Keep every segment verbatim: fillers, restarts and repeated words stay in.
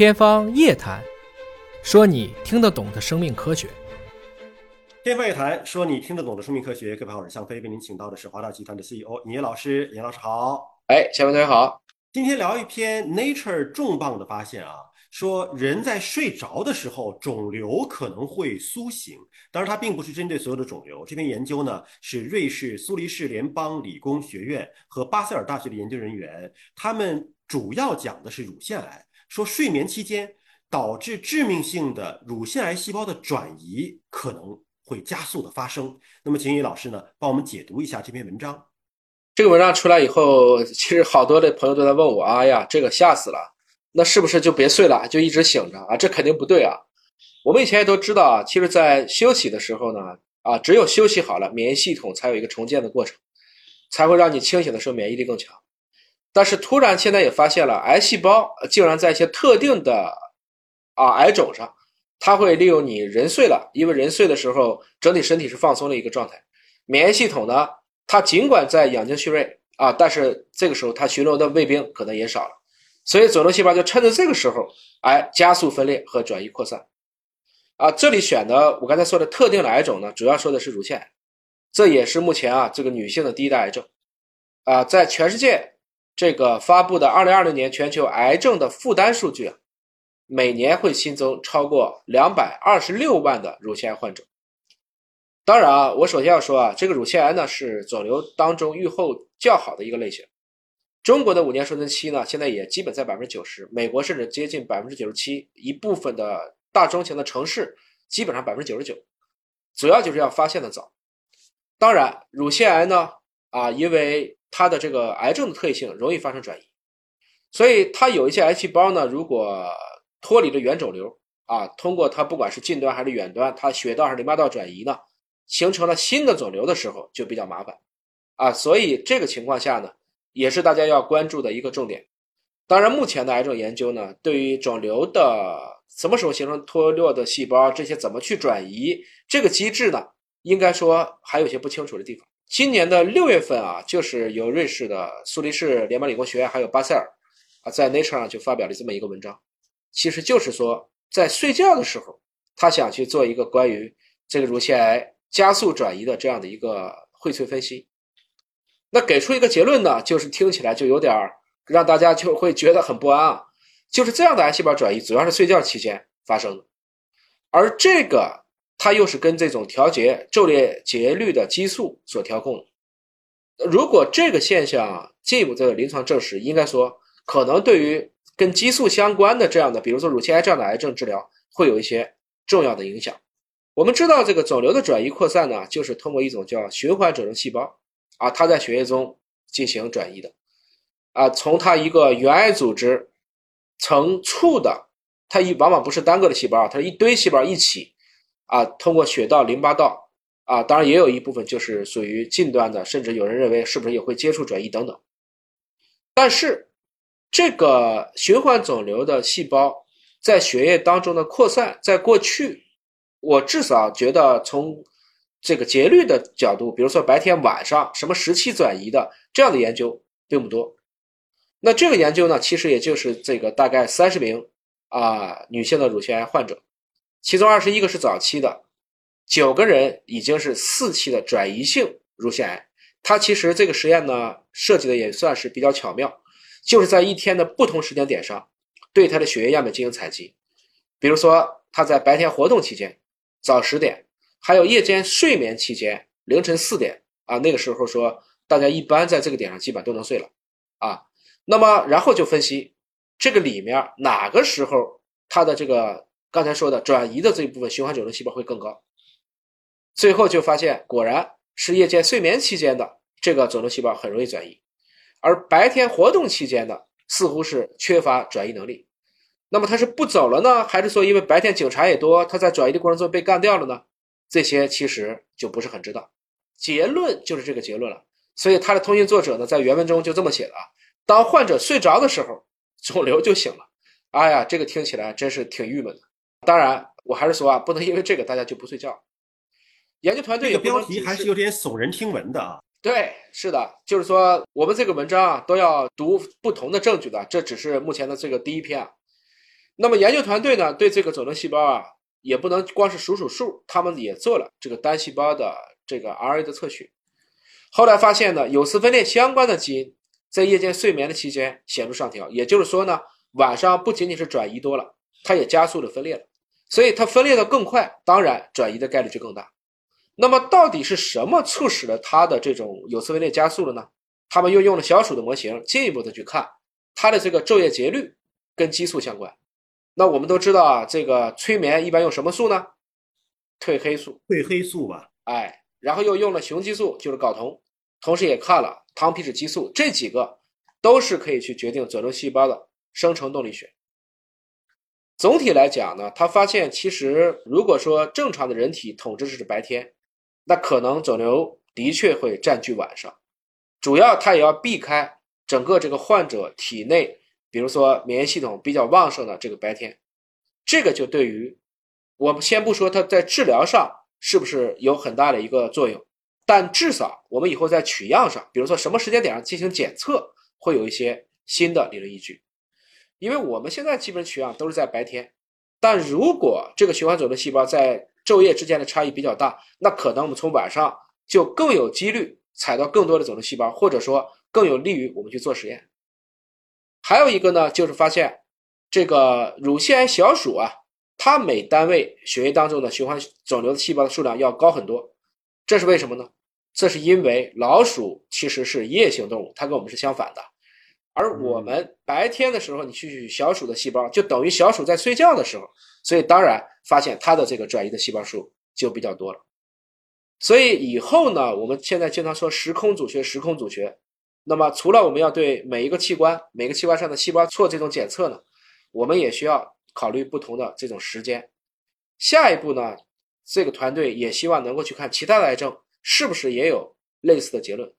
天方夜谭，说你听得懂的生命科学。天方夜谭，说你听得懂的生命科学。各位好，我是向飞，为您请到的是华大集团的 C E O 尹烨老师。尹老师好。哎，向飞同学好。今天聊一篇 Nature 重磅的发现啊，说人在睡着的时候肿瘤可能会苏醒。当然它并不是针对所有的肿瘤，这篇研究呢是瑞士苏黎世联邦理工学院和巴塞尔大学的研究人员，他们主要讲的是乳腺癌，说睡眠期间导致致命性的乳腺癌细胞的转移可能会加速的发生。那么秦宇老师呢帮我们解读一下这篇文章。这个文章出来以后，其实好多的朋友都在问我，哎呀这个吓死了，那是不是就别睡了，就一直醒着啊？这肯定不对啊。我们以前也都知道啊，其实在休息的时候呢啊，只有休息好了，免疫系统才有一个重建的过程，才会让你清醒的时候免疫力更强。但是突然现在也发现了，癌细胞竟然在一些特定的啊癌种上，它会利用你人睡了，因为人睡的时候整体身体是放松的一个状态，免疫系统呢它尽管在养精蓄锐啊，但是这个时候它巡逻的卫兵可能也少了，所以肿瘤细胞就趁着这个时候癌加速分裂和转移扩散啊。这里选的我刚才说的特定的癌种呢，主要说的是乳腺癌，这也是目前啊这个女性的第一大癌症啊。在全世界这个发布的二零二零年全球癌症的负担数据啊，每年会新增超过两百二十六万的乳腺癌患者。当然啊，我首先要说啊，这个乳腺癌呢是肿瘤当中预后较好的一个类型。中国的五年生存期呢现在也基本在 百分之九十， 美国甚至接近 百分之九十七， 一部分的大中型的城市基本上 百分之九十九， 主要就是要发现的早。当然乳腺癌呢啊，因为它的这个癌症的特性容易发生转移，所以它有一些癌细胞呢，如果脱离了原肿瘤啊，通过它不管是近端还是远端，它血道还是淋巴道转移呢，形成了新的肿瘤的时候就比较麻烦啊。所以这个情况下呢也是大家要关注的一个重点。当然目前的癌症研究呢，对于肿瘤的什么时候形成脱落的细胞，这些怎么去转移，这个机制呢应该说还有些不清楚的地方。今年的六月份啊，就是由瑞士的苏黎世联邦理工学院还有巴塞尔啊，在 Nature 上就发表了这么一个文章，其实就是说在睡觉的时候他想去做一个关于这个乳腺癌加速转移的这样的一个荟萃分析。那给出一个结论呢，就是听起来就有点让大家就会觉得很不安啊，就是这样的癌细胞转移主要是睡觉期间发生的，而这个它又是跟这种调节昼夜节律的激素所调控的。如果这个现象进一步的临床证实，应该说可能对于跟激素相关的这样的比如说乳腺癌这样的癌症治疗会有一些重要的影响。我们知道这个肿瘤的转移扩散呢，就是通过一种叫循环肿瘤细胞啊，它在血液中进行转移的啊，从它一个原癌组织层簇的，它一往往不是单个的细胞，它是一堆细胞一起啊，通过血道淋巴道啊，当然也有一部分就是属于近端的，甚至有人认为是不是也会接触转移等等。但是这个循环肿瘤的细胞在血液当中的扩散，在过去我至少觉得从这个节律的角度，比如说白天晚上什么时期转移的这样的研究并不多。那这个研究呢其实也就是这个大概三十名啊、呃、女性的乳腺癌患者，其中二十一个是早期的，九个人已经是四期的转移性乳腺癌。它其实这个实验呢设计的也算是比较巧妙，就是在一天的不同时间点上对它的血液样本进行采集，比如说它在白天活动期间早十点，还有夜间睡眠期间凌晨四点啊，那个时候说大家一般在这个点上基本都能睡了啊。那么然后就分析这个里面哪个时候它的这个刚才说的转移的这一部分循环肿瘤细胞会更高，最后就发现果然是夜间睡眠期间的这个肿瘤细胞很容易转移，而白天活动期间的似乎是缺乏转移能力。那么它是不走了呢，还是说因为白天警察也多，它在转移的过程中被干掉了呢？这些其实就不是很知道，结论就是这个结论了。所以他的通信作者呢在原文中就这么写了啊，当患者睡着的时候肿瘤就醒了。哎呀，这个听起来真是挺郁闷的。当然我还是说啊，不能因为这个大家就不睡觉。研究团队也不能，这个标题还是有点耸人听闻的啊。对，是的，就是说我们这个文章啊都要读不同的证据的，这只是目前的这个第一篇啊。那么研究团队呢，对这个肿瘤细胞啊，也不能光是数数数，他们也做了这个单细胞的这个 R N A 的测序。后来发现呢，有丝分裂相关的基因在夜间睡眠的期间显著上调，也就是说呢，晚上不仅仅是转移多了，它也加速的分裂了，所以它分裂的更快，当然转移的概率就更大。那么到底是什么促使了它的这种有丝分裂加速了呢？他们又用了小鼠的模型进一步的去看它的这个昼夜节律跟激素相关。那我们都知道啊，这个催眠一般用什么素呢？褪黑素。褪黑素吧。哎，然后又用了雄激素，就是睾酮，同时也看了糖皮质激素，这几个都是可以去决定肿瘤细胞的生成动力学。总体来讲呢，他发现其实如果说正常的人体统治是白天，那可能肿瘤的确会占据晚上。主要它也要避开整个这个患者体内比如说免疫系统比较旺盛的这个白天，这个就对于我们先不说它在治疗上是不是有很大的一个作用，但至少我们以后在取样上，比如说什么时间点上进行检测，会有一些新的理论依据。因为我们现在基本取样都是在白天，但如果这个循环肿瘤细胞在昼夜之间的差异比较大，那可能我们从晚上就更有几率采到更多的肿瘤细胞，或者说更有利于我们去做实验。还有一个呢，就是发现这个乳腺癌小鼠啊，它每单位血液当中的循环肿瘤细胞的数量要高很多。这是为什么呢？这是因为老鼠其实是夜行动物，它跟我们是相反的。而我们白天的时候你去取小鼠的细胞，就等于小鼠在睡觉的时候，所以当然发现它的这个转移的细胞数就比较多了。所以以后呢，我们现在经常说时空组学，时空组学。那么除了我们要对每一个器官每个器官上的细胞做这种检测呢，我们也需要考虑不同的这种时间。下一步呢，这个团队也希望能够去看其他的癌症是不是也有类似的结论。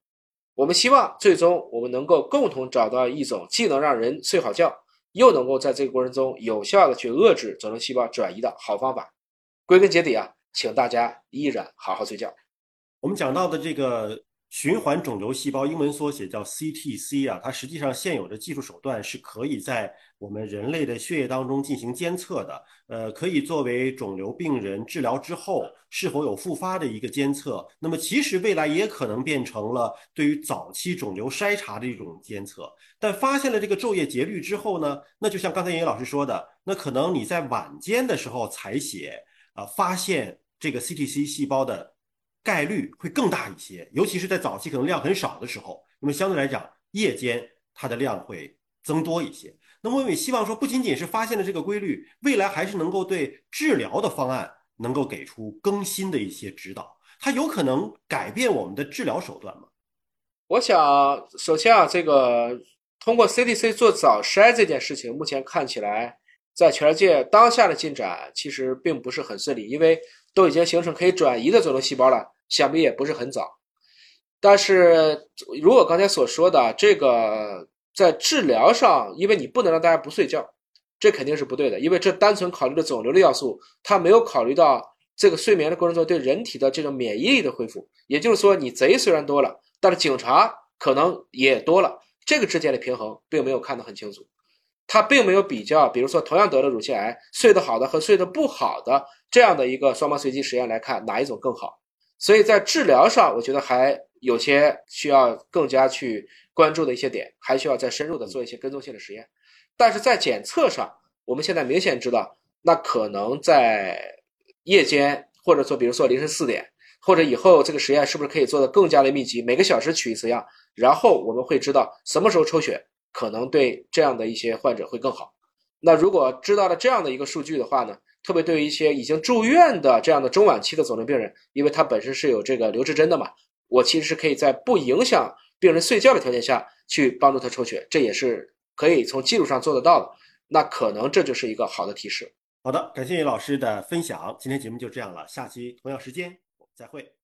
我们希望最终我们能够共同找到一种既能让人睡好觉，又能够在这个过程中有效的去遏制肿瘤细胞转移的好方法。归根结底啊，请大家依然好好睡觉。我们讲到的这个循环肿瘤细胞，英文缩写叫 C T C 啊，它实际上现有的技术手段是可以在我们人类的血液当中进行监测的，呃，可以作为肿瘤病人治疗之后是否有复发的一个监测。那么其实未来也可能变成了对于早期肿瘤筛查的一种监测。但发现了这个昼夜节律之后呢，那就像刚才严老师说的，那可能你在晚间的时候采血啊、呃，发现这个 C T C 细胞的概率会更大一些，尤其是在早期可能量很少的时候，那么相对来讲夜间它的量会增多一些。那么我也希望说不仅仅是发现了这个规律，未来还是能够对治疗的方案能够给出更新的一些指导。它有可能改变我们的治疗手段吗？我想首先啊，这个通过 C T C 做早筛这件事情，目前看起来在全世界当下的进展其实并不是很顺利，因为都已经形成可以转移的肿瘤细胞了，想必也不是很早。但是如我刚才所说的，这个在治疗上，因为你不能让大家不睡觉，这肯定是不对的，因为这单纯考虑了肿瘤的要素，它没有考虑到这个睡眠的过程中对人体的这种免疫力的恢复。也就是说你贼虽然多了，但是警察可能也多了，这个之间的平衡并没有看得很清楚。他并没有比较，比如说同样得了乳腺癌，睡得好的和睡得不好的这样的一个双盲随机实验来看哪一种更好。所以在治疗上我觉得还有些需要更加去关注的一些点，还需要再深入的做一些跟踪性的实验。但是在检测上，我们现在明显知道那可能在夜间，或者说比如说凌晨四点或者以后，这个实验是不是可以做得更加的密集，每个小时取一次样，然后我们会知道什么时候抽血可能对这样的一些患者会更好。那如果知道了这样的一个数据的话呢，特别对于一些已经住院的这样的中晚期的肿瘤病人，因为他本身是有这个留置针的嘛，我其实是可以在不影响病人睡觉的条件下去帮助他抽血，这也是可以从技术上做得到的，那可能这就是一个好的提示。好的，感谢严老师的分享，今天节目就这样了，下期同样时间我们再会。